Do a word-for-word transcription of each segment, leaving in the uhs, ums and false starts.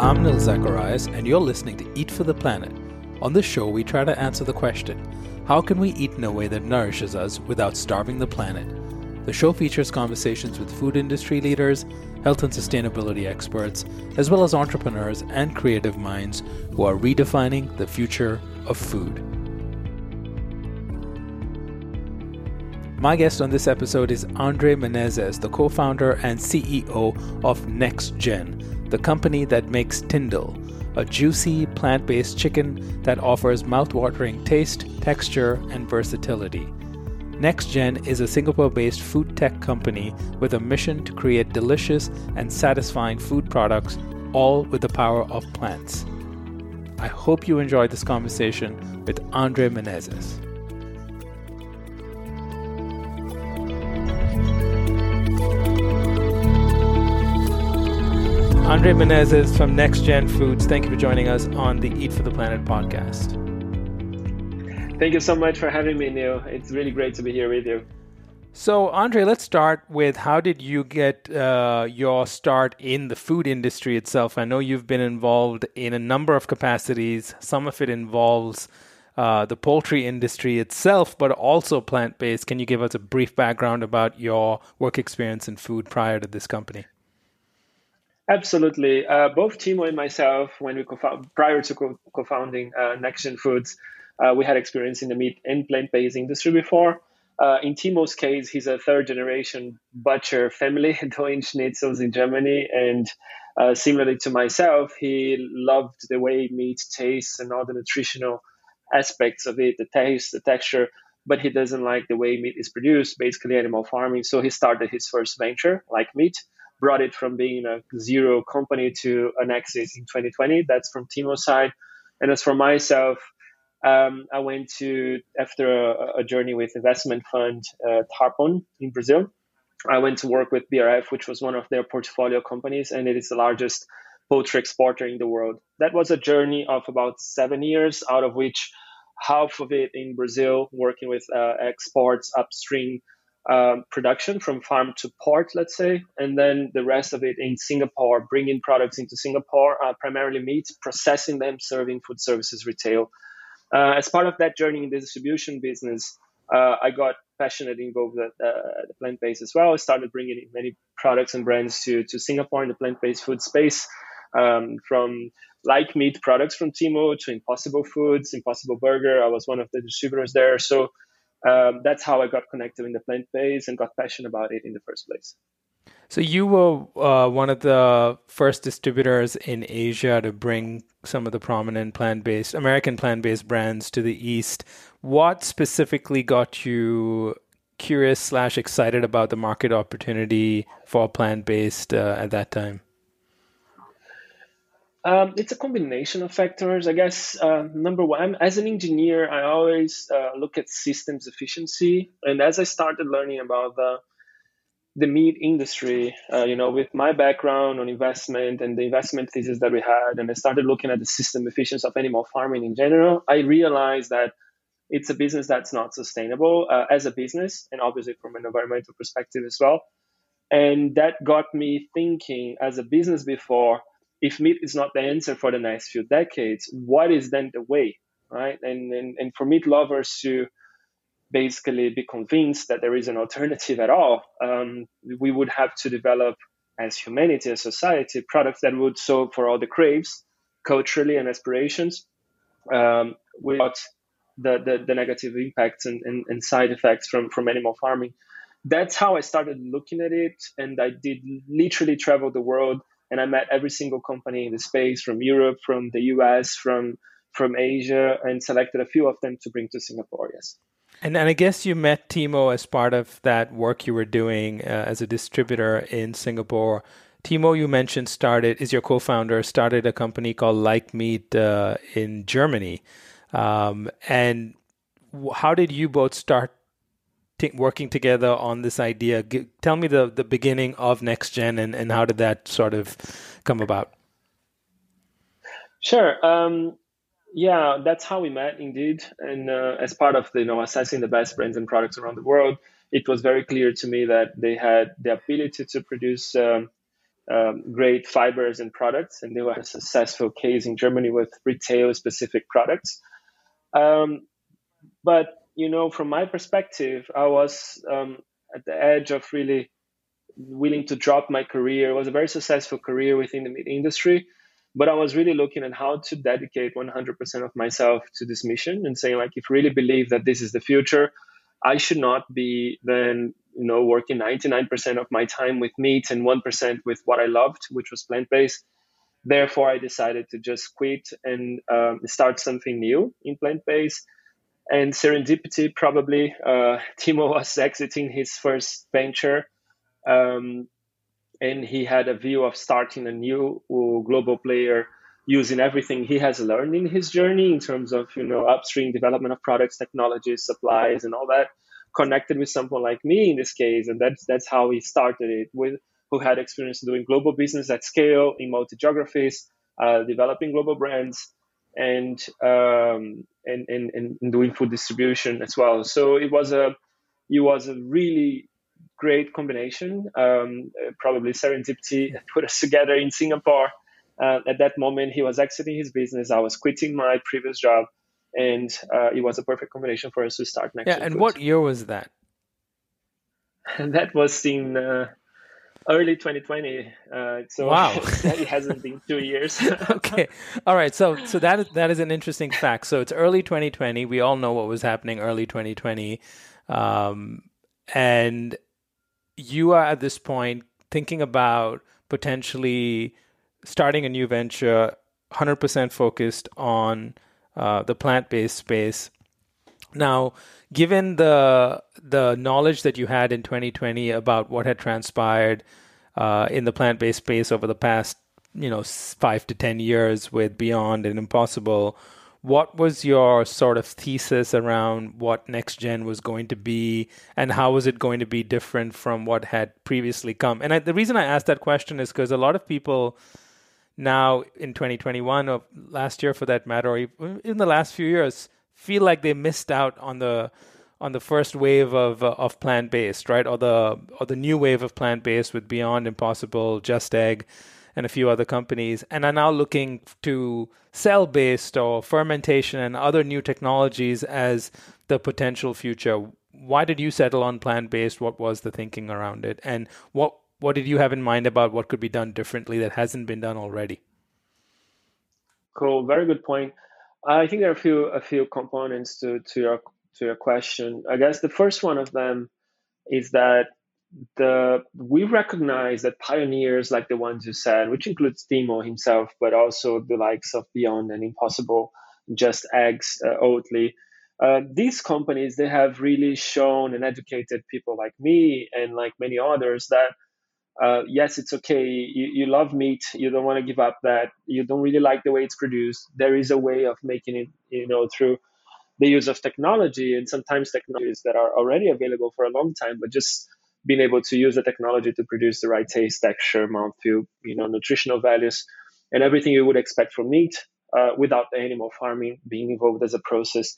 I'm Neil Zacharias, and you're listening to Eat for the Planet. On this show, we try to answer the question, how can we eat in a way that nourishes us without starving the planet? The show features conversations with food industry leaders, health and sustainability experts, as well as entrepreneurs and creative minds who are redefining the future of food. My guest on this episode is Andre Menezes, the co-founder and C E O of Next Gen, the company that makes TiNDLE, a juicy, plant-based chicken that offers mouthwatering taste, texture, and versatility. Next Gen is a Singapore-based food tech company with a mission to create delicious and satisfying food products, all with the power of plants. I hope you enjoyed this conversation with Andre Menezes. Andre Menezes from Next Gen Foods, thank you for joining us on the Eat for the Planet podcast. Thank you so much for having me, Neil. It's really great to be here with you. So, Andre, let's start with how did you get uh, your start in the food industry itself? I know you've been involved in a number of capacities. Some of it involves uh, the poultry industry itself, but also plant-based. Can you give us a brief background about your work experience in food prior to this company? Absolutely. Uh, both Timo and myself, when we co-found, prior to co- co-founding uh, Next Gen Foods, uh, we had experience in the meat and plant-based industry before. Uh, in Timo's case, he's a third-generation butcher family doing schnitzels in Germany, and uh, similarly to myself, he loved the way meat tastes and all the nutritional aspects of it, the taste, the texture, but he doesn't like the way meat is produced, basically animal farming, so he started his first venture, Like Meat. Brought it from being a zero company to an exit in twenty twenty. That's from Timo's side. And as for myself, um, I went to, after a, a journey with investment fund uh, Tarpon in Brazil, I went to work with B R F, which was one of their portfolio companies, and it is the largest poultry exporter in the world. That was a journey of about seven years, out of which half of it in Brazil, working with uh, exports upstream, Um, production from farm to port, let's say, and then the rest of it in Singapore, bringing products into Singapore, uh, primarily meat, processing them, serving food services retail. Uh, as part of that journey in the distribution business, uh, I got passionate involved at uh, the plant-based as well. I started bringing in many products and brands to, to Singapore in the plant-based food space, um, from Like Meat products from Timo to Impossible Foods, Impossible Burger. I was one of the distributors there. So Um, that's how I got connected in the plant base and got passionate about it in the first place. So you were uh, one of the first distributors in Asia to bring some of the prominent plant-based, American plant-based brands to the East. What specifically got you curious slash excited about the market opportunity for plant-based uh, at that time? Um, it's a combination of factors, I guess. Uh, number one, as an engineer, I always uh, look at systems efficiency. And as I started learning about the the meat industry, uh, you know, with my background on investment and the investment thesis that we had, and I started looking at the system efficiency of animal farming in general, I realized that it's a business that's not sustainable uh, as a business, and obviously from an environmental perspective as well. And that got me thinking, as a business before, if meat is not the answer for the next few decades, what is then the way, right? And, and and for meat lovers to basically be convinced that there is an alternative at all, um, we would have to develop, as humanity, as society, products that would solve for all the craves, culturally and aspirations, um, without the, the, the negative impacts and, and, and side effects from, from animal farming. That's how I started looking at it, and I did literally travel the world. And I met every single company in the space, from Europe, from the U S, from from Asia, and selected a few of them to bring to Singapore, yes. And and I guess you met Timo as part of that work you were doing uh, as a distributor in Singapore. Timo, you mentioned, started is your co-founder, started a company called Like Meat uh, in Germany. Um, and w- how did you both start t- working together on this idea? G- tell me the, the beginning of Next Gen and, and how did that sort of come about? Sure. Um, yeah, that's how we met, indeed. And uh, as part of the, you know, assessing the best brands and products around the world, it was very clear to me that they had the ability to produce Um, Um, great fibers and products, and they were a successful case in Germany with retail-specific products. Um, but, you know, from my perspective, I was um, at the edge of really willing to drop my career. It was a very successful career within the meat industry, but I was really looking at how to dedicate one hundred percent of myself to this mission and saying, like, if I really believe that this is the future, I should not be then, you know, working ninety-nine percent of my time with meat and one percent with what I loved, which was plant-based. Therefore, I decided to just quit and um, start something new in plant-based. And serendipity, probably, uh, Timo was exiting his first venture. Um, and he had a view of starting a new global player using everything he has learned in his journey in terms of, you know, upstream development of products, technologies, supplies, and all that, connected with someone like me in this case. And that's that's how he started it, with who had experience doing global business at scale in multi geographies, uh, developing global brands, and, um, and and and doing food distribution as well. So it was a it was a really great combination. Um, probably serendipity put us together in Singapore. Uh, at that moment, he was exiting his business. I was quitting my previous job. And uh, it was a perfect combination for us to start Next Gen. Yeah, and Foods. What year was that? And that was in uh, early twenty twenty. Uh, so wow. It hasn't been two years. Okay. All right. So so that is, that is an interesting fact. So it's early twenty twenty. We all know what was happening early twenty twenty. Um, and you are at this point thinking about potentially starting a new venture, one hundred percent focused on Uh, the plant-based space. Now, given the the knowledge that you had in twenty twenty about what had transpired uh, in the plant-based space over the past, you know, five to ten years with Beyond and Impossible, what was your sort of thesis around what Next Gen was going to be, and how was it going to be different from what had previously come? And I, the reason I asked that question is because a lot of people now in twenty twenty-one, or last year for that matter, or in the last few years, feel like they missed out on the on the first wave of uh, of plant-based, right? Or the or the new wave of plant-based with Beyond, Impossible, Just Egg, and a few other companies, and are now looking to cell-based or fermentation and other new technologies as the potential future. Why did you settle on plant-based? What was the thinking around it? And what What did you have in mind about what could be done differently that hasn't been done already? Cool. Very good point. I think there are a few a few components to, to your to your question. I guess the first one of them is that the we recognize that pioneers like the ones you said, which includes Timo himself, but also the likes of Beyond and Impossible, Just Eggs, uh, Oatly, Uh, these companies, they have really shown and educated people like me and like many others that Uh, yes, it's okay. You, you love meat. You don't want to give up that. You don't really like the way it's produced. There is a way of making it, you know, through the use of technology, and sometimes technologies that are already available for a long time, but just being able to use the technology to produce the right taste, texture, mouthfeel, you know, nutritional values, and everything you would expect from meat uh, without the animal farming being involved as a process.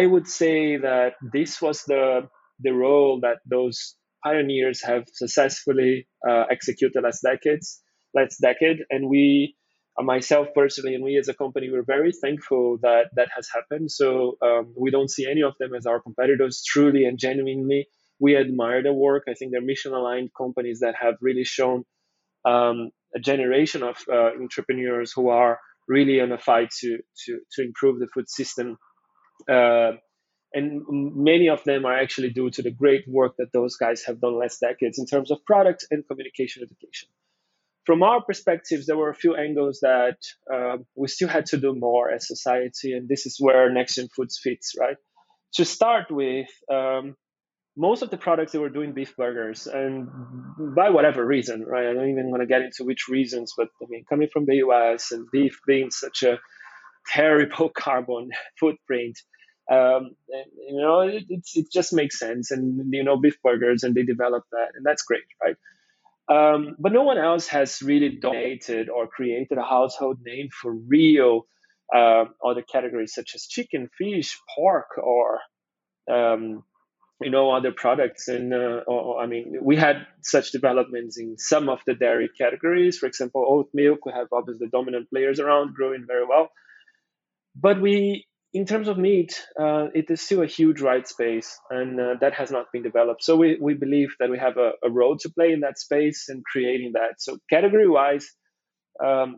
I would say that this was the the role that those pioneers have successfully uh, executed last decades, last decade, and we, myself personally, and we as a company, we're very thankful that that has happened. So um, we don't see any of them as our competitors. Truly and genuinely, we admire their work. I think they're mission-aligned companies that have really shown um, a generation of uh, entrepreneurs who are really on a fight to to to improve the food system. Uh, And many of them are actually due to the great work that those guys have done last decades in terms of product and communication education. From our perspectives, there were a few angles that uh, we still had to do more as society, and this is where Next Gen Foods fits, right? to start with, um, most of the products they were doing beef burgers, and by whatever reason, right? I don't even want to get into which reasons, but I mean, coming from the U S and beef being such a terrible carbon footprint, um, and, you know, it, it's, it just makes sense. And, you know, beef burgers, and they developed that, and that's great, right? Um, but no one else has really donated or created a household name for real uh, other categories such as chicken, fish, pork, or, um, you know, other products. And uh, or, I mean, we had such developments in some of the dairy categories. For example, oat milk, we have obviously dominant players around, growing very well. But we, in terms of meat, uh, it is still a huge wide space, and uh, that has not been developed. So we, we believe that we have a, a role to play in that space and creating that. So category-wise, um,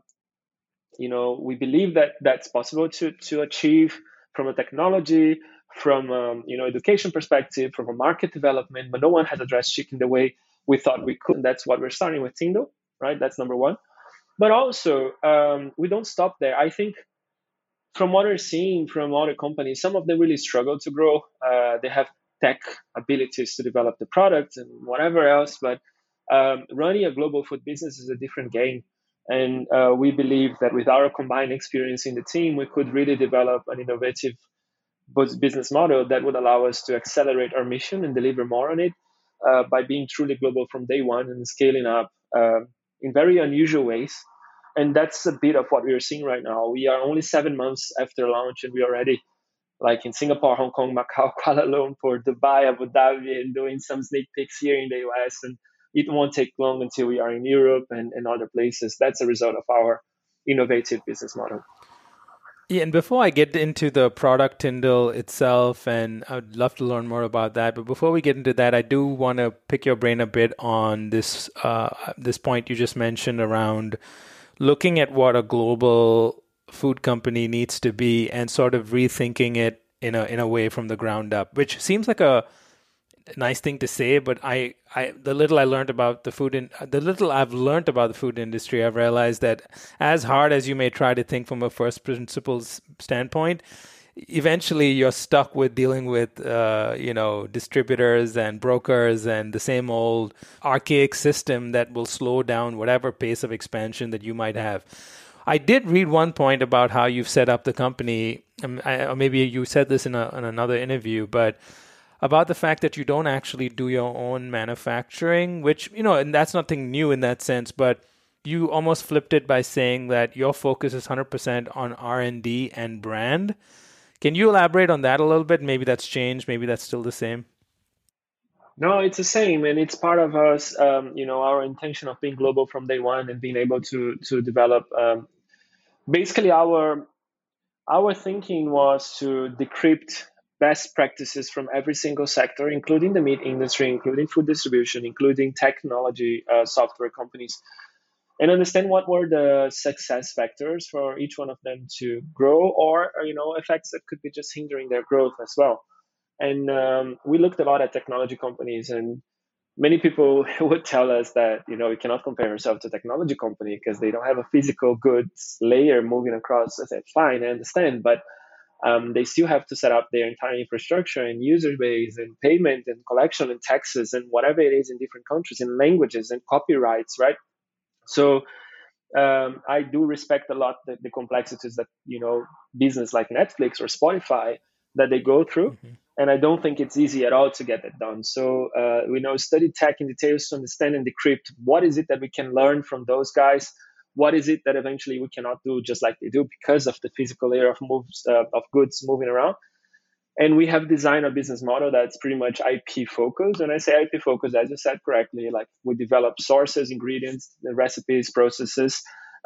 you know, we believe that that's possible to to achieve from a technology, from um, you know, education perspective, from a market development, but no one has addressed chicken the way we thought we could. And that's what we're starting with TiNDLE, right? That's number one. But also, um, we don't stop there. I think from what we're seeing from other companies, some of them really struggle to grow. Uh, they have tech abilities to develop the product and whatever else, but um, running a global food business is a different game. And uh, we believe that with our combined experience in the team, we could really develop an innovative business model that would allow us to accelerate our mission and deliver more on it uh, by being truly global from day one and scaling up uh, in very unusual ways. And that's a bit of what we are seeing right now. We are only seven months after launch, and we already, like in Singapore, Hong Kong, Macau, Kuala Lumpur, Dubai, Abu Dhabi, and doing some sneak peeks here in the U S. And it won't take long until we are in Europe and, and other places. That's a result of our innovative business model. Yeah, and before I get into the product TiNDLE itself, and I'd love to learn more about that, but before we get into that, I do want to pick your brain a bit on this uh, this point you just mentioned around looking at what a global food company needs to be and sort of rethinking it in a in a way from the ground up, which seems like a nice thing to say, but I, I the little I learned about the food in the little I've learned about the food industry, I've realized that as hard as you may try to think from a first principles standpoint, eventually you're stuck with dealing with uh, you know, distributors and brokers and the same old archaic system that will slow down whatever pace of expansion that you might have. I did read one point about how you've set up the company, um, I, or maybe you said this in, a, in another interview, but about the fact that you don't actually do your own manufacturing, which, you know, and that's nothing new in that sense, but you almost flipped it by saying that your focus is one hundred percent on R and D and brand. Can you elaborate on that a little bit? Maybe that's changed. Maybe that's still the same. No, it's the same. And it's part of us, um, you know, our intention of being global from day one and being able to to develop. Um, basically, our our thinking was to decrypt best practices from every single sector, including the meat industry, including food distribution, including technology, uh, software companies, and understand what were the success factors for each one of them to grow, or, you know, effects that could be just hindering their growth as well. And um, we looked a lot at technology companies, and many people would tell us that, you know, you cannot compare yourself to a technology company because they don't have a physical goods layer moving across. I said, fine, I understand, but Um, they still have to set up their entire infrastructure and user base and payment and collection and taxes and whatever it is in different countries and languages and copyrights, right? So um, I do respect a lot the, the complexities that, you know, business like Netflix or Spotify that they go through. Mm-hmm. And I don't think it's easy at all to get that done. So uh, we know study tech in details to understand and decrypt what is it that we can learn from those guys. What is it that eventually we cannot do just like they do because of the physical layer of moves uh, of goods moving around? And we have designed a business model that's pretty much I P focused. And I say I P focused, as you said correctly, like we develop sources, ingredients, the recipes, processes,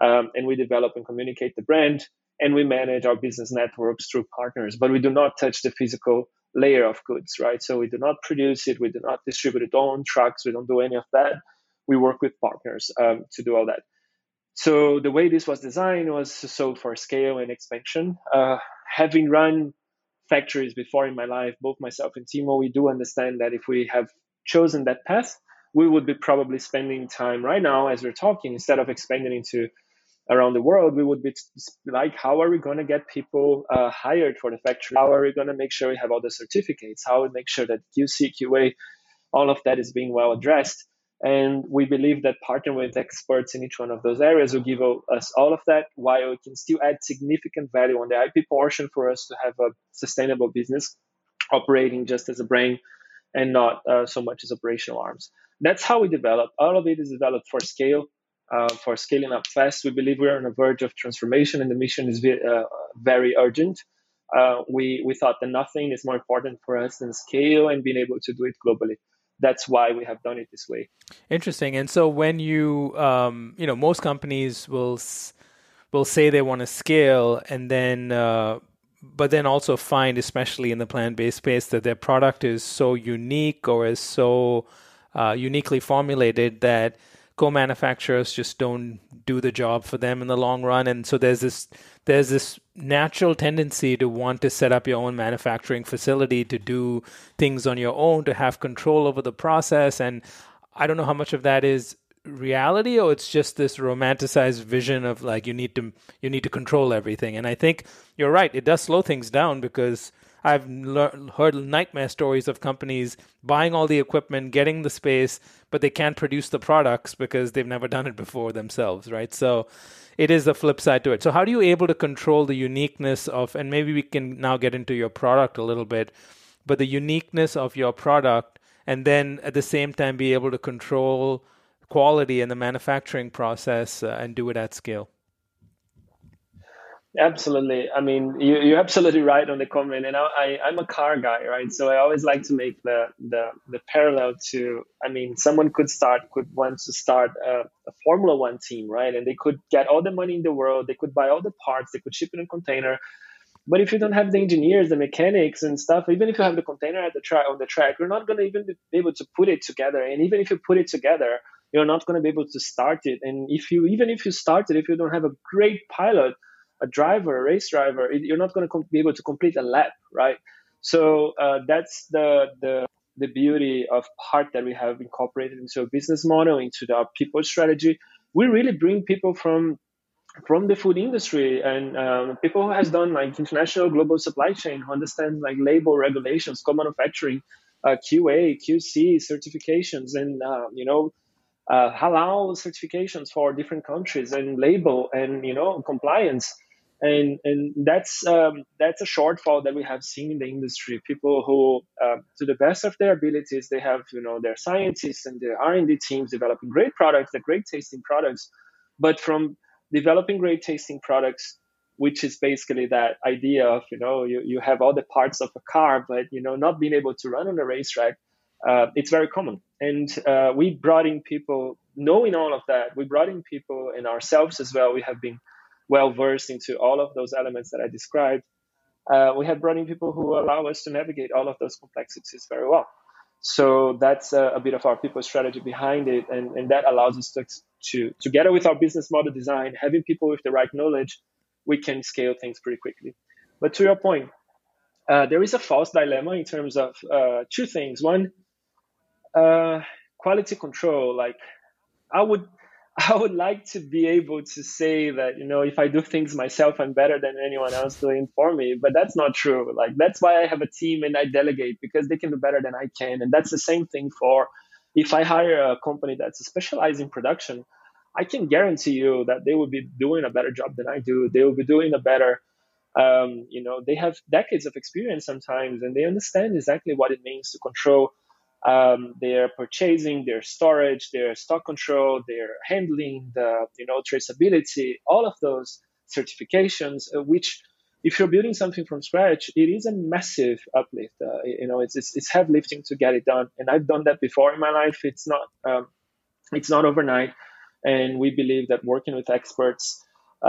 um, and we develop and communicate the brand, and we manage our business networks through partners. But we do not touch the physical layer of goods, right? So we do not produce it, we do not distribute it on trucks, we don't do any of that. We work with partners um, to do all that. So the way this was designed was so for scale and expansion. Uh, having run factories before in my life, both myself and Timo, we do understand that if we have chosen that path, we would be probably spending time right now as we're talking, instead of expanding into around the world, we would be like, how are we going to get people uh, hired for the factory? How are we going to make sure we have all the certificates? How we make sure that Q C, Q A, all of that is being well addressed? And we believe that partnering with experts in each one of those areas will give us all of that, while we can still add significant value on the I P portion for us to have a sustainable business operating just as a brain and not uh, so much as operational arms. That's how we develop. All of it is developed for scale, uh, for scaling up fast. We believe we're on the verge of transformation, and the mission is ve- uh, very urgent. Uh, we, we thought that nothing is more important for us than scale and being able to do it globally. That's why we have done it this way. Interesting. And so when you, um, you know, most companies will will say they want to scale, and then, uh, but then also find, especially in the plant-based space, that their product is so unique or is so uh, uniquely formulated that co-manufacturers just don't do the job for them in the long run. And so there's this there's this natural tendency to want to set up your own manufacturing facility, to do things on your own, to have control over the process. And I don't know how much of that is reality, or it's just this romanticized vision of like you need to you need to control everything. And I think you're right, it does slow things down, because I've le- heard nightmare stories of companies buying all the equipment, getting the space, but they can't produce the products because they've never done it before themselves, right? So it is the flip side to it. So how are you able to control the uniqueness of, and maybe we can now get into your product a little bit, but the uniqueness of your product, and then at the same time be able to control quality in the manufacturing process uh, and do it at scale? Absolutely. I mean, you, you're absolutely right on the comment. And I, I, I'm a car guy, right? So I always like to make the, the, the parallel to, I mean, someone could start, could want to start a, a Formula One team, right? And they could get all the money in the world. They could buy all the parts. They could ship it in a container. But if you don't have the engineers, the mechanics and stuff, even if you have the container at the track, on the track, you're not going to even be able to put it together. And even if you put it together, you're not going to be able to start it. And if you, even if you start it, if you don't have a great pilot, a driver, a race driver, you're not going to com- be able to complete a lap, right? So uh, that's the, the the beauty of part that we have incorporated into a business model, into the people strategy. We really bring people from from the food industry and um, people who has done like international global supply chain, who understand like labor regulations, co-manufacturing, uh, Q A, Q C certifications, and uh, you know. Uh, halal certifications for different countries and label and, you know, compliance. And and that's um, that's a shortfall that we have seen in the industry. People who, uh, to the best of their abilities, they have, you know, their scientists and their R and D teams developing great products, the great tasting products. But from developing great tasting products, which is basically that idea of, you know, you, you have all the parts of a car, but, you know, not being able to run on a racetrack, uh, it's very common. And uh, we brought in people, knowing all of that, we brought in people and ourselves as well. We have been well-versed into all of those elements that I described. Uh, we have brought in people who allow us to navigate all of those complexities very well. So that's uh, a bit of our people strategy behind it. And, and that allows us to, to, together with our business model design, having people with the right knowledge, we can scale things pretty quickly. But to your point, uh, there is a false dilemma in terms of uh, two things. One, Uh, quality control. Like, I would, I would like to be able to say that, you know, if I do things myself, I'm better than anyone else doing for me. But that's not true. Like, that's why I have a team and I delegate, because they can do better than I can. And that's the same thing for if I hire a company that's specialized in production, I can guarantee you that they will be doing a better job than I do. They will be doing a better. Um, you know, they have decades of experience sometimes, and they understand exactly what it means to control. Um, their purchasing, their storage, their stock control, their handling, the you know traceability, all of those certifications. Which, if you're building something from scratch, it is a massive uplift. Uh, you know, it's, it's it's heavy lifting to get it done. And I've done that before in my life. It's not um, it's not overnight. And we believe that working with experts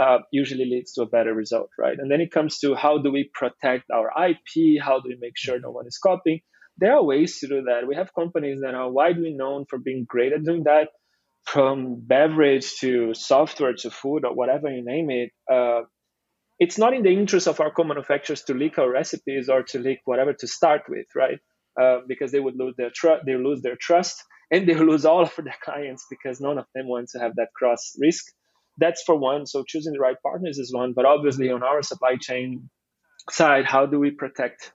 uh, usually leads to a better result, right? And then it comes to how do we protect our I P? How do we make sure no one is copying? There are ways to do that. We have companies that are widely known for being great at doing that, from beverage to software to food or whatever you name it. Uh, it's not in the interest of our co-manufacturers to leak our recipes or to leak whatever to start with, right? Uh, because they would lose their trust, they lose their trust, and they lose all of their clients because none of them want to have that cross risk. that's for one. So choosing the right partners is one, but obviously on our supply chain side, how do we protect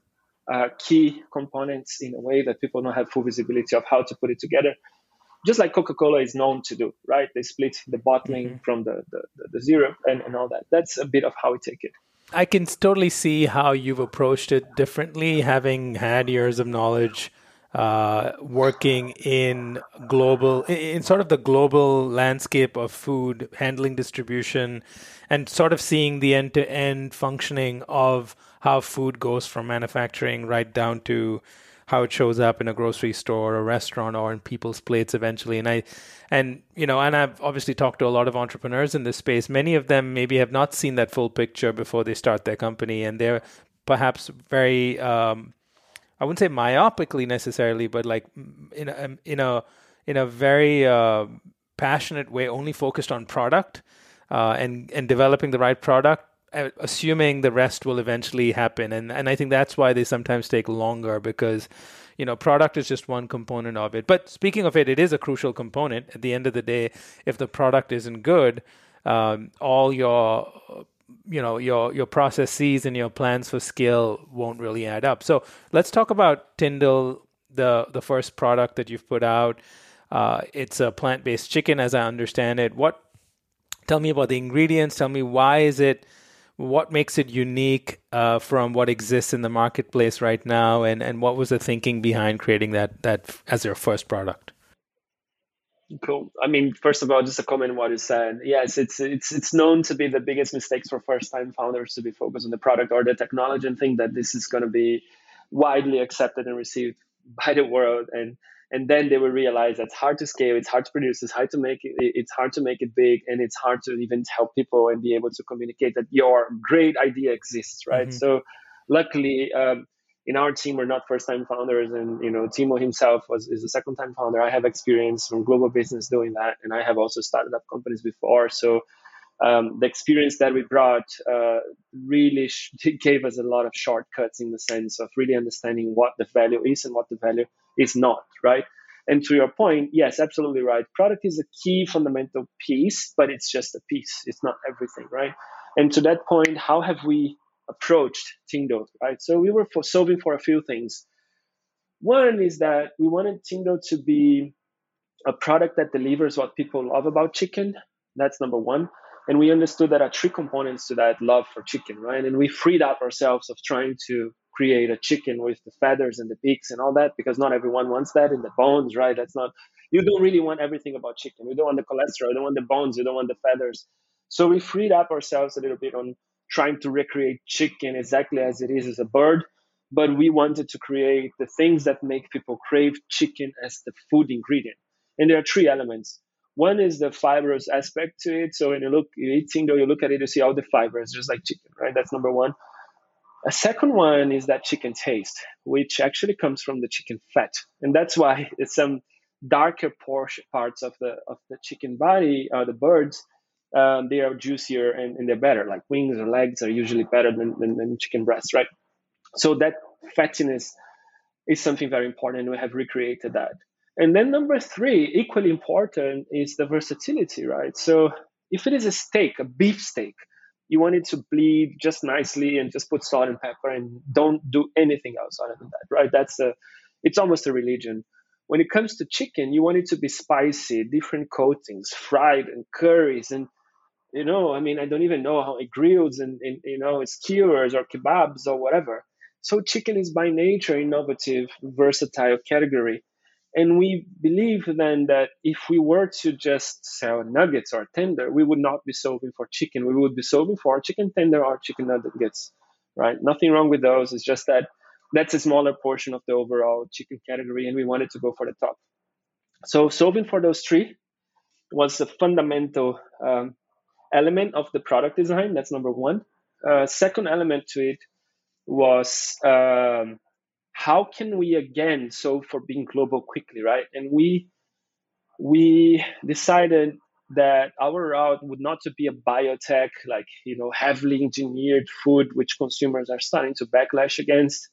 uh, key components in a way that people don't have full visibility of how to put it together? Just like Coca-Cola is known to do, right? They split the bottling mm-hmm. from the, the, the, the syrup and, and all that. That's a bit of how we take it. I can totally see how you've approached it differently, having had years of knowledge uh, working in global, in sort of the global landscape of food, handling distribution, and sort of seeing the end-to-end functioning of how food goes from manufacturing right down to how it shows up in a grocery store, a restaurant, or in people's plates eventually. And I, and you know, and I've obviously talked to a lot of entrepreneurs in this space. Many of them maybe have not seen that full picture before they start their company, and they're perhaps very, um, I wouldn't say myopically necessarily, but like in a in a in a very uh, passionate way, only focused on product uh, and and developing the right product, assuming the rest will eventually happen. And and I think that's why they sometimes take longer, because, you know, product is just one component of it. But speaking of it, it is a crucial component. At the end of the day, if the product isn't good, um, all your, you know, your your processes and your plans for scale won't really add up. So let's talk about TiNDLE, the, the first product that you've put out. Uh, it's a plant-based chicken, as I understand it. What? Tell me about the ingredients. Tell me why is it What makes it unique uh, from what exists in the marketplace right now, and, and what was the thinking behind creating that that as your first product? Cool. I mean, first of all, just a comment on what you said. Yes, it's it's it's known to be the biggest mistakes for first-time founders to be focused on the product or the technology and think that this is going to be widely accepted and received by the world, and and then they will realize that's hard to scale, it's hard to produce, it's hard to make it, it's hard to make it big, and it's hard to even help people and be able to communicate that your great idea exists, right? Mm-hmm. So, luckily, um, in our team, we're not first-time founders, and you know, Timo himself was is a second-time founder. I have experience from global business doing that, and I have also started up companies before. So, um, the experience that we brought uh, really sh- gave us a lot of shortcuts in the sense of really understanding what the value is and what the value is not, right? And to your point, yes, absolutely right. Product is a key fundamental piece, but it's just a piece. It's not everything, right? And to that point, how have we approached TiNDLE, right? So we were for solving for a few things. One is that we wanted TiNDLE to be a product that delivers what people love about chicken. That's number one. And we understood that there are three components to that love for chicken, right? And we freed up ourselves of trying to create a chicken with the feathers and the beaks and all that, because not everyone wants that, in the bones, right? That's not, you don't really want everything about chicken. You don't want the cholesterol, you don't want the bones, you don't want the feathers. So we freed up ourselves a little bit on trying to recreate chicken exactly as it is as a bird, but we wanted to create the things that make people crave chicken as the food ingredient. And there are three elements. One is the fibrous aspect to it. So when you look, you eat TiNDLE, you look at it, you see all the fibers, just like chicken, right? That's number one. A second one is that chicken taste, which actually comes from the chicken fat. And that's why it's some darker portion, parts of the of the chicken body, or the birds, um, they are juicier and, and they're better. Like wings or legs are usually better than, than, than chicken breasts, right? So that fattiness is something very important, and we have recreated that. And then number three, equally important, is the versatility, right? So if it is a steak, a beef steak, you want it to bleed just nicely and just put salt and pepper and don't do anything else other than that, right? That's a, it's almost a religion. When it comes to chicken, you want it to be spicy, different coatings, fried and curries. And, you know, I mean, I don't even know how it grills and, and you know, it's skewers or kebabs or whatever. So chicken is by nature innovative, versatile category. And we believe then that if we were to just sell nuggets or tender, we would not be solving for chicken. We would be solving for chicken tender or chicken nuggets, right? Nothing wrong with those. It's just that that's a smaller portion of the overall chicken category, and we wanted to go for the top. So solving for those three was a fundamental um, element of the product design. That's number one. Uh, second element to it was... Um, How can we, again, solve for being global quickly, right? And we we decided that our route would not to be a biotech, like, you know, heavily engineered food, which consumers are starting to backlash against.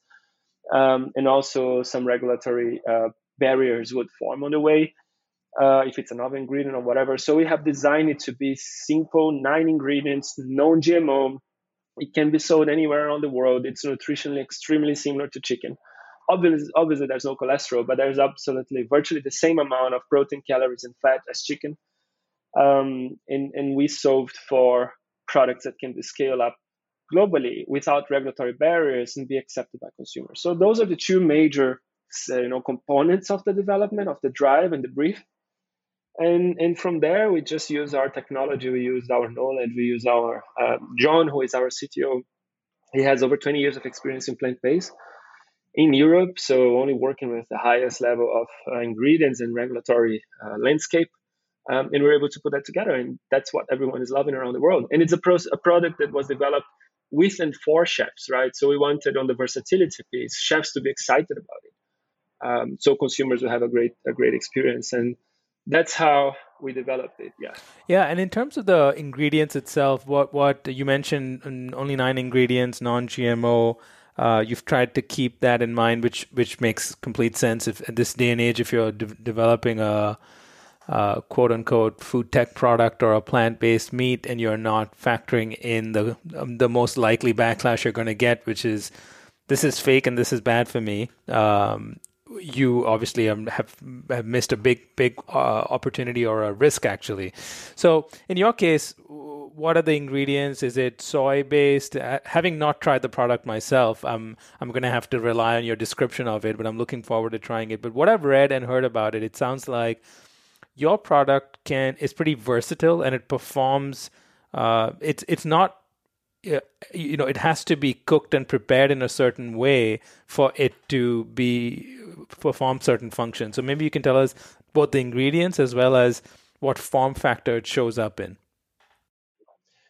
Um, and also some regulatory uh, barriers would form on the way. uh, if it's another ingredient or whatever. So we have designed it to be simple, nine ingredients, non-G M O. It can be sold anywhere around the world. It's nutritionally extremely similar to chicken. Obviously, obviously there's no cholesterol, but there's absolutely virtually the same amount of protein, calories, and fat as chicken. Um, and, and we solved for products that can be scaled up globally without regulatory barriers and be accepted by consumers. So those are the two major you know, components of the development, of the drive and the brief. And and from there, we just use our technology. We use our knowledge. We use our uh, John, who is our C T O. He has over twenty years of experience in plant-based in Europe, so only working with the highest level of uh, ingredients and regulatory uh, landscape. Um, and we're able to put that together. And that's what everyone is loving around the world. And it's a, pro- a product that was developed with and for chefs, right? So we wanted on the versatility piece, chefs to be excited about it. Um, so consumers will have a great a great experience. And that's how we developed it, yeah. Yeah, and in terms of the ingredients itself, what, what you mentioned, only nine ingredients, non-G M O. Uh, you've tried to keep that in mind, which which makes complete sense if, at this day and age, if you're de- developing a, a quote-unquote food tech product or a plant-based meat and you're not factoring in the um, the most likely backlash you're going to get, which is this is fake and this is bad for me. Um You obviously um, have, have missed a big, big uh, opportunity or a risk, actually. So in your case, what are the ingredients? Is it soy-based? Uh, having not tried the product myself, I'm, I'm going to have to rely on your description of it, but I'm looking forward to trying it. But what I've read and heard about it, it sounds like your product can is pretty versatile and it performs. Uh, it's it's not, you know, it has to be cooked and prepared in a certain way for it to be perform certain functions. So maybe you can tell us both the ingredients as well as what form factor it shows up in.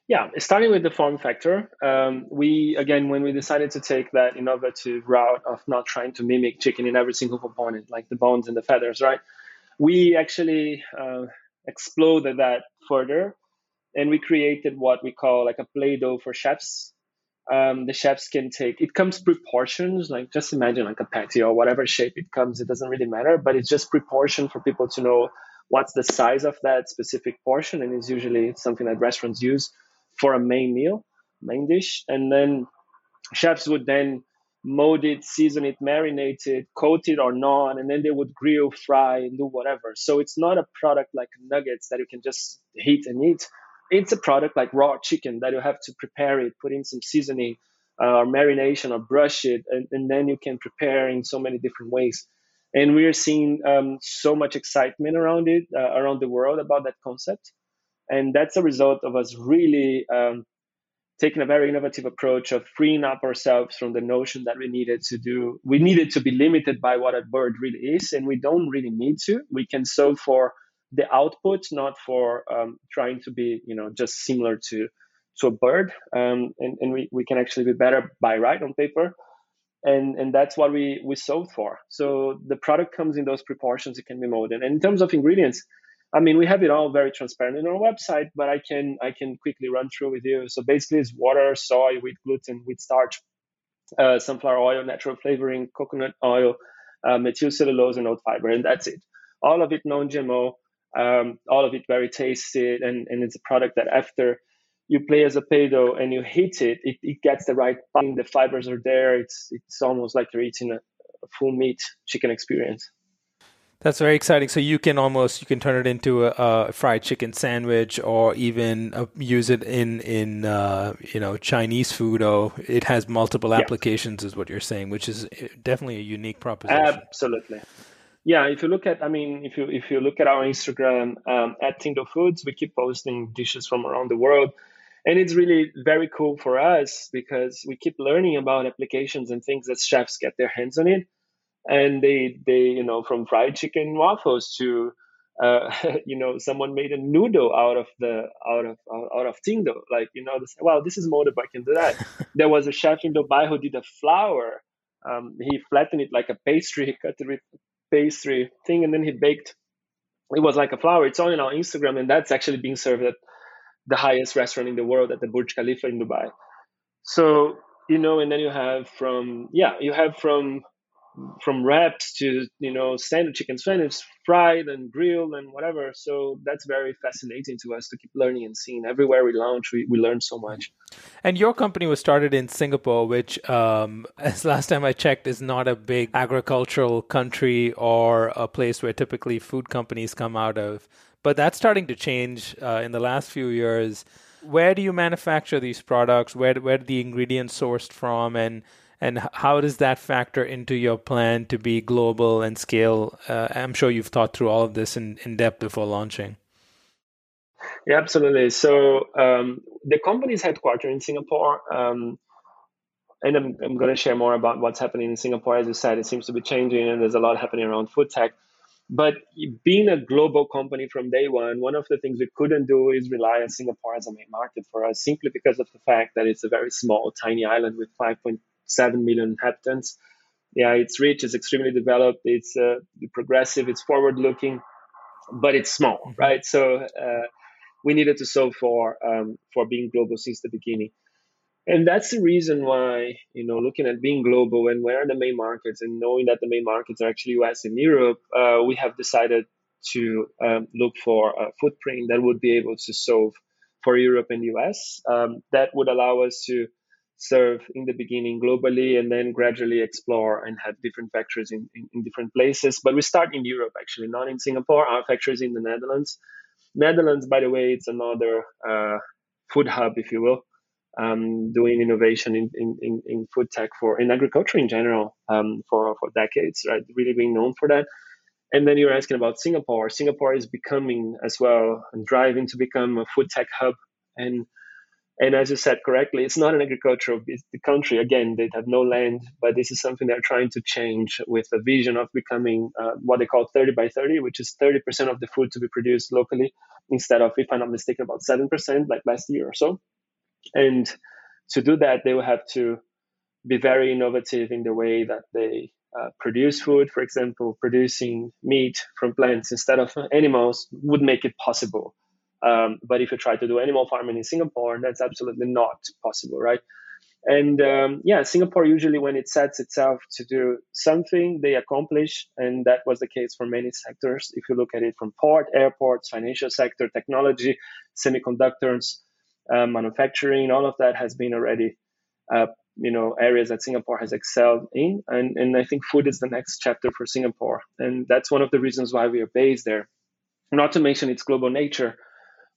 Yeah, starting with the form factor, um, we, again, when we decided to take that innovative route of not trying to mimic chicken in every single component, like the bones and the feathers, right? We actually uh, exploded that further. And we created what we call like a Play-Doh for chefs. Um, the chefs can take, it comes pre-portions, like just imagine like a patty or whatever shape it comes, it doesn't really matter, but it's just pre-portioned for people to know what's the size of that specific portion. And it's usually something that restaurants use for a main meal, main dish. And then chefs would then mold it, season it, marinate it, coat it or not, and then they would grill, fry, and do whatever. So it's not a product like nuggets that you can just heat and eat. It's a product like raw chicken that you have to prepare it, put in some seasoning uh, or marination or brush it, and, and then you can prepare in so many different ways. And we are seeing um, so much excitement around it, uh, around the world about that concept. And that's a result of us really um, taking a very innovative approach of freeing up ourselves from the notion that we needed to do, we needed to be limited by what a bird really is, and we don't really need to. We can solve for the output, not for um, trying to be, you know, just similar to to a bird. Um, and, and we, we can actually be better by right on paper. And and that's what we, we sold for. So the product comes in those proportions, it can be molded. And in terms of ingredients, I mean, we have it all very transparent on our website, but I can I can quickly run through with you. So basically it's water, soy, wheat gluten, wheat starch, uh, sunflower oil, natural flavoring, coconut oil, uh, methyl cellulose, and oat fiber. And that's it. All of it non-G M O. Um, all of it very tasty, and, and it's a product that after you play as a play-doh and you heat it, it, it gets the right bun. The fibers are there. It's it's almost like you're eating a, a full meat chicken experience. That's very exciting. So you can almost you can turn it into a, a fried chicken sandwich, or even uh, use it in in uh, you know Chinese food. Or it has multiple applications, yeah. Is what you're saying, which is definitely a unique proposition. Absolutely. Yeah, if you look at, I mean, if you if you look at our Instagram um, at TiNDLE Foods, we keep posting dishes from around the world, and it's really very cool for us because we keep learning about applications and things that chefs get their hands on it, and they they you know from fried chicken waffles to uh, you know someone made a noodle out of the out of out of TiNDLE, like you know this, wow, this is moldable, I can do that. There was a chef in Dubai who did a flour, um, he flattened it like a pastry, he cut it with pastry thing, and then he baked it was like a flower. It's on our Instagram, and that's actually being served at the highest restaurant in the world, at the Burj Khalifa in Dubai. So you know and then you have from yeah you have from from wraps to, you know, sandwich, chicken sandwich, fried and grilled and whatever. So that's very fascinating to us to keep learning and seeing. Everywhere we launch, we, we learn so much. And your company was started in Singapore, which, um, as last time I checked, is not a big agricultural country or a place where typically food companies come out of. But that's starting to change uh, in the last few years. Where do you manufacture these products? Where where are the ingredients sourced from? And And how does that factor into your plan to be global and scale? Uh, I'm sure you've thought through all of this in, in depth before launching. Yeah, absolutely. So um, the company's headquartered in Singapore. Um, and I'm, I'm going to share more about what's happening in Singapore. As you said, it seems to be changing and there's a lot happening around food tech. But being a global company from day one, one of the things we couldn't do is rely on Singapore as a main market for us, simply because of the fact that it's a very small, tiny island with five point seven million inhabitants. Yeah, it's rich, it's extremely developed, it's uh, progressive, it's forward-looking, but it's small, right? So uh, we needed to solve for um, for being global since the beginning. And that's the reason why, you know, looking at being global and where are the main markets and knowing that the main markets are actually U S and Europe, uh, we have decided to um, look for a footprint that would be able to solve for Europe and U S. Um, that would allow us to serve in the beginning globally and then gradually explore and have different factories in, in, in different places. But we start in Europe, actually, not in Singapore. Our factory is in the Netherlands. Netherlands, by the way, it's another uh, food hub, if you will, um, doing innovation in, in, in, in food tech for in agriculture in general um, for, for decades, right? Really being known for that. And then you're asking about Singapore. Singapore is becoming as well and driving to become a food tech hub. And And as you said correctly, it's not an agricultural country. Again, they have no land, but this is something they're trying to change with a vision of becoming uh, what they call thirty by thirty, which is thirty percent of the food to be produced locally instead of, if I'm not mistaken, about seven percent like last year or so. And to do that, they will have to be very innovative in the way that they uh, produce food. For example, producing meat from plants instead of animals would make it possible. Um, but if you try to do animal farming in Singapore, that's absolutely not possible, right? And um, yeah, Singapore usually when it sets itself to do something, they accomplish. And that was the case for many sectors. If you look at it from port, airports, financial sector, technology, semiconductors, uh, manufacturing, all of that has been already, uh, you know, areas that Singapore has excelled in. And, and I think food is the next chapter for Singapore. And that's one of the reasons why we are based there. Not to mention its global nature.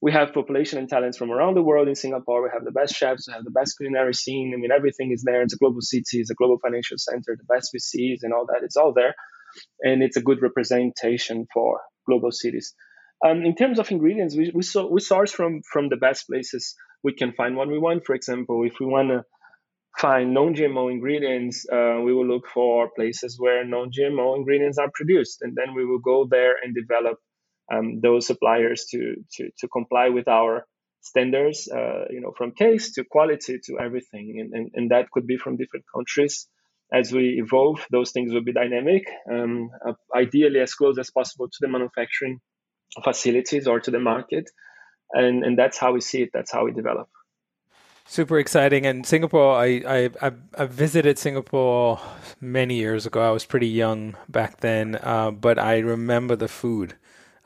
We have population and talents from around the world in Singapore. We have the best chefs. We have the best culinary scene. I mean, everything is there. It's a global city. It's a global financial center. The best V Cs and all that. It's all there. And it's a good representation for global cities. Um, in terms of ingredients, we we, so, we source from, from the best places we can find what we want. For example, if we want to find non-G M O ingredients, uh, we will look for places where non-G M O ingredients are produced. And then we will go there and develop Um, those suppliers to, to to comply with our standards, uh, you know, from taste to quality to everything. And, and, and that could be from different countries. As we evolve, those things will be dynamic, um, uh, ideally as close as possible to the manufacturing facilities or to the market. And, and that's how we see it. That's how we develop. Super exciting. And Singapore, I, I I visited Singapore many years ago. I was pretty young back then, uh, but I remember the food.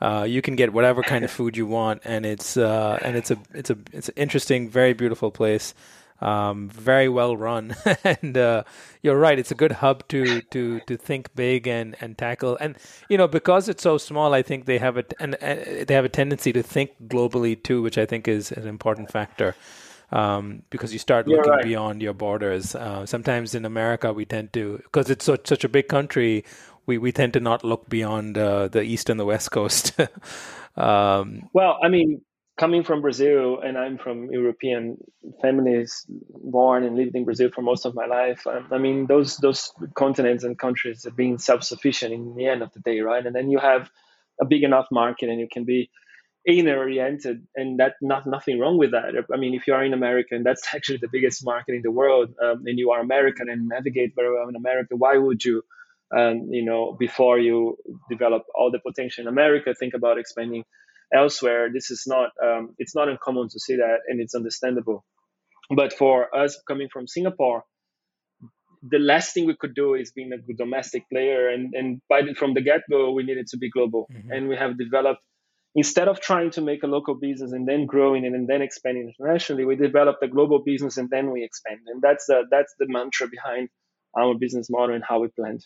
Uh, you can get whatever kind of food you want, and it's uh, and it's a it's a it's an interesting, very beautiful place, um, very well run. And uh, you're right; it's a good hub to to to think big and, and tackle. And you know, because it's so small, I think they have a and uh, they have a tendency to think globally too, which I think is an important factor. Um, because you start looking right. beyond your borders. Uh, sometimes in America, we tend to, because it's so, such a big country, we, we tend to not look beyond uh, the East and the West Coast. um, well, I mean, coming from Brazil, and I'm from European families, born and lived in Brazil for most of my life. I, I mean, those those continents and countries have been self-sufficient in the end of the day, right? And then you have a big enough market and you can be in-oriented, and that not nothing wrong with that. I mean, if you are in America, and that's actually the biggest market in the world, um, and you are American and navigate very well in America, why would you, um, you know, before you develop all the potential in America, think about expanding elsewhere? This is not, um, it's not uncommon to see that, and it's understandable. But for us coming from Singapore, the last thing we could do is being a domestic player. And, and by the, from the get-go, we needed to be global. Mm-hmm. And we have developed, instead of trying to make a local business and then growing and then expanding internationally, we developed a global business and then we expand. And that's the, that's the mantra behind our business model and how we planned.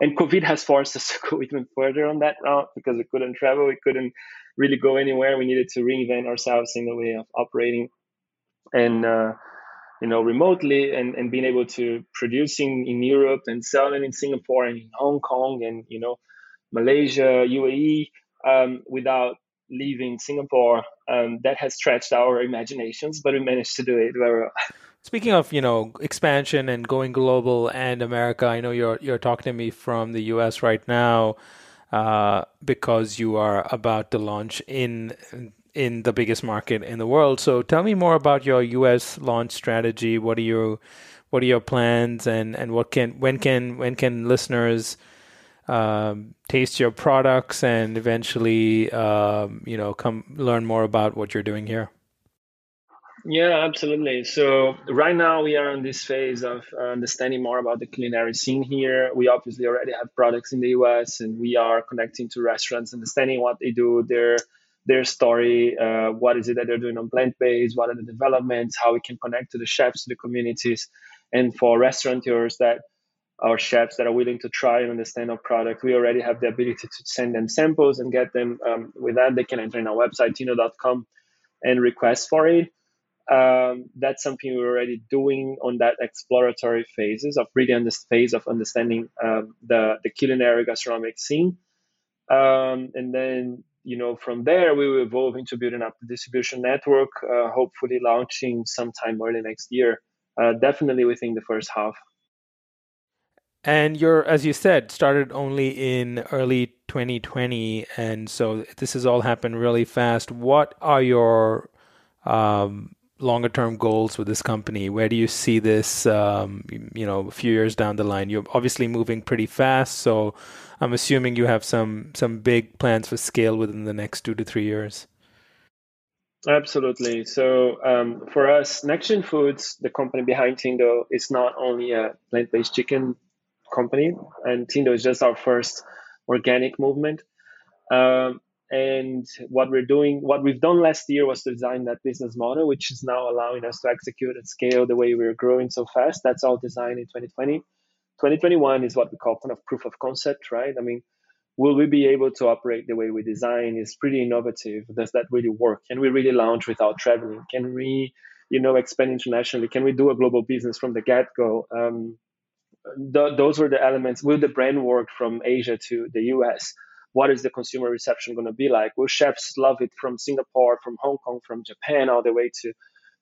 And COVID has forced us to go even further on that route because we couldn't travel. We couldn't really go anywhere. We needed to reinvent ourselves in the way of operating and, uh, you know, remotely and, and being able to producing in Europe and selling in Singapore and in Hong Kong and, you know, Malaysia, U A E, um, without leaving Singapore. Um, that has stretched our imaginations, but we managed to do it very well. Speaking of, you know, expansion and going global and America, I know you're you're talking to me from the U S right now uh, because you are about to launch in in the biggest market in the world. So tell me more about your U S launch strategy. What are your what are your plans, and, and what can when can when can listeners um, taste your products and eventually um, you know come learn more about what you're doing here? Yeah, absolutely. So right now we are in this phase of understanding more about the culinary scene here. We obviously already have products in the U S and we are connecting to restaurants, understanding what they do, their their story, uh, what is it that they're doing on plant-based, what are the developments, how we can connect to the chefs, to the communities, and for restaurateurs that are chefs that are willing to try and understand our product. We already have the ability to send them samples and get them. Um, with that, they can enter in our website, Tino dot com, and request for it. Um, that's something we're already doing on that exploratory phases of really under phase of understanding um, the the culinary gastronomic scene, um, and then you know from there we will evolve into building up the distribution network. Uh, hopefully, launching sometime early next year. Uh, definitely within the first half. And you're, as you said, started only in early twenty twenty, and so this has all happened really fast. What are your um, longer term goals with this company? Where do you see this, um, you know, a few years down the line? You're obviously moving pretty fast, so I'm assuming you have some some big plans for scale within the next two to three years. Absolutely. So um, for us, Next Gen Foods, the company behind TiNDLE, is not only a plant-based chicken company, and TiNDLE is just our first organic movement. Um, And what we're doing, what we've done last year was to design that business model, which is now allowing us to execute and scale the way we're growing so fast. That's all designed in twenty twenty. twenty twenty-one is what we call kind of proof of concept, right? I mean, will we be able to operate the way we design? It's pretty innovative. Does that really work? Can we really launch without traveling? Can we, you know, expand internationally? Can we do a global business from the get-go? Um, th- those were the elements. Will the brand work from Asia to the U S? What is the consumer reception going to be like? Will chefs love it from Singapore, from Hong Kong, from Japan, all the way to,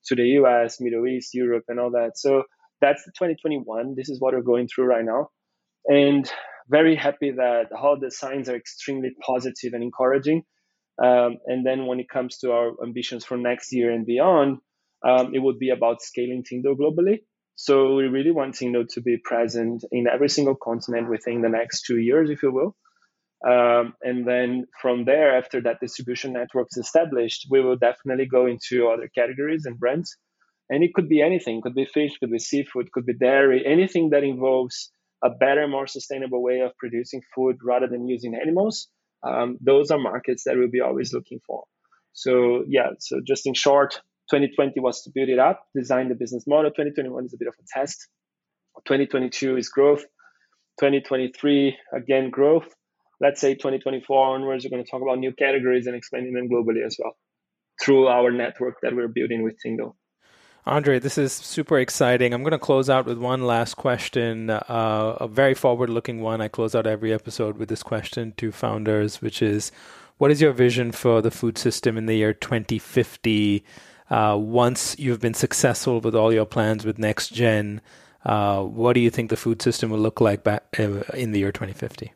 to the U S, Middle East, Europe, and all that? So that's twenty twenty-one. This is what we're going through right now. And very happy that all the signs are extremely positive and encouraging. Um, and then when it comes to our ambitions for next year and beyond, um, it would be about scaling TiNDLE globally. So we really want TiNDLE to be present in every single continent within the next two years, if you will. Um, and then from there, after that distribution network's established, we will definitely go into other categories and brands. And it could be anything. It could be fish, could be seafood, could be dairy, anything that involves a better, more sustainable way of producing food rather than using animals. Um, those are markets that we'll be always looking for. So yeah, so just in short, twenty twenty was to build it up, design the business model. twenty twenty-one is a bit of a test. twenty twenty-two is growth. twenty twenty-three, again, growth. Let's say twenty twenty-four onwards, we're going to talk about new categories and expanding them globally as well through our network that we're building with TiNDLE. Andre, this is super exciting. I'm going to close out with one last question, uh, a very forward-looking one. I close out every episode with this question to founders, which is, what is your vision for the food system in the year twenty fifty? Uh, once you've been successful with all your plans with Next Gen, uh, what do you think the food system will look like back, uh, in the year twenty fifty?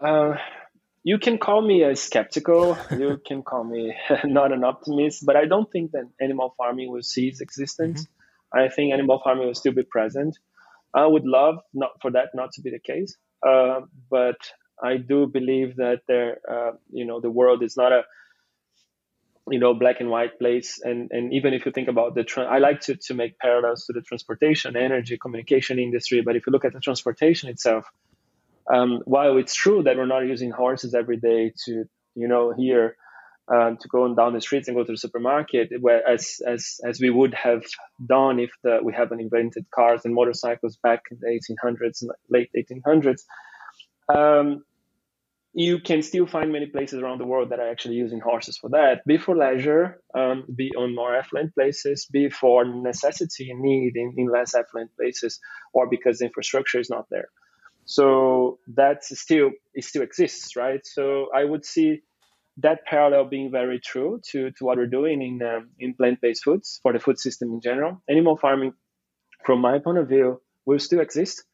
Uh, you can call me a skeptical, you can call me not an optimist, but I don't think that animal farming will cease existence. Mm-hmm. I think animal farming will still be present. I would love not for that not to be the case, uh, but I do believe that there, uh, you know, the world is not a you know, black and white place. And, and even if you think about the, tra- I like to, to make parallels to the transportation, energy, communication industry. But if you look at the transportation itself, um, while it's true that we're not using horses every day to, you know, here um, to go down the streets and go to the supermarket, where as, as, as we would have done if the, we haven't invented cars and motorcycles back in the eighteen hundreds, late eighteen hundreds, um, you can still find many places around the world that are actually using horses for that, be for leisure, um, be on more affluent places, be for necessity and need in, in less affluent places, or because the infrastructure is not there. So that still, it still exists, right? So I would see that parallel being very true to, to what we're doing in, um, in plant-based foods, for the food system in general. Animal farming, from my point of view, will still exist.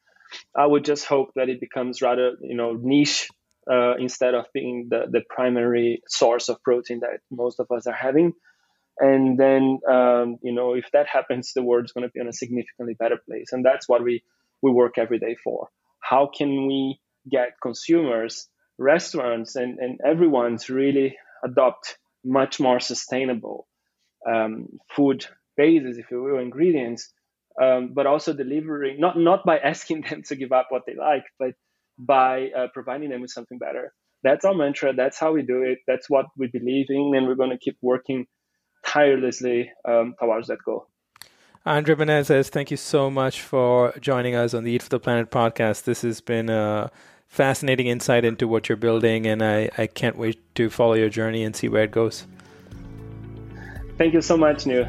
I would just hope that it becomes rather, you know, niche, Uh, instead of being the, the primary source of protein that most of us are having. And then, um, you know, if that happens, the world's going to be in a significantly better place. And that's what we, we work every day for. How can we get consumers, restaurants, and, and everyone to really adopt much more sustainable um, food bases, if you will, ingredients, um, but also delivering, not, not by asking them to give up what they like, but by uh, providing them with something better. That's our mantra. That's how we do it. That's what we believe in. And we're going to keep working tirelessly um, towards that goal. Andre Menezes, thank you so much for joining us on the Eat for the Planet podcast. This has been a fascinating insight into what you're building. And I, I can't wait to follow your journey and see where it goes. Thank you so much, Neil.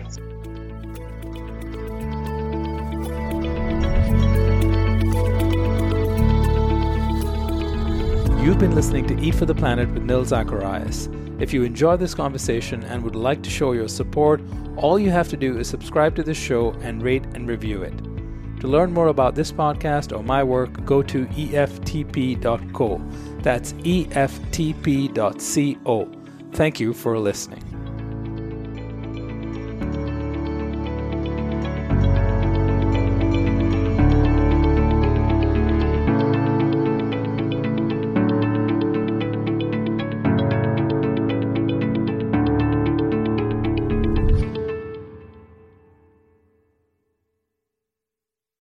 You've been listening to Eat for the Planet with Neil Zacharias. If you enjoy this conversation and would like to show your support, all you have to do is subscribe to this show and rate and review it. To learn more about this podcast or my work, go to E F T P dot co. That's E F T P dot co. Thank you for listening.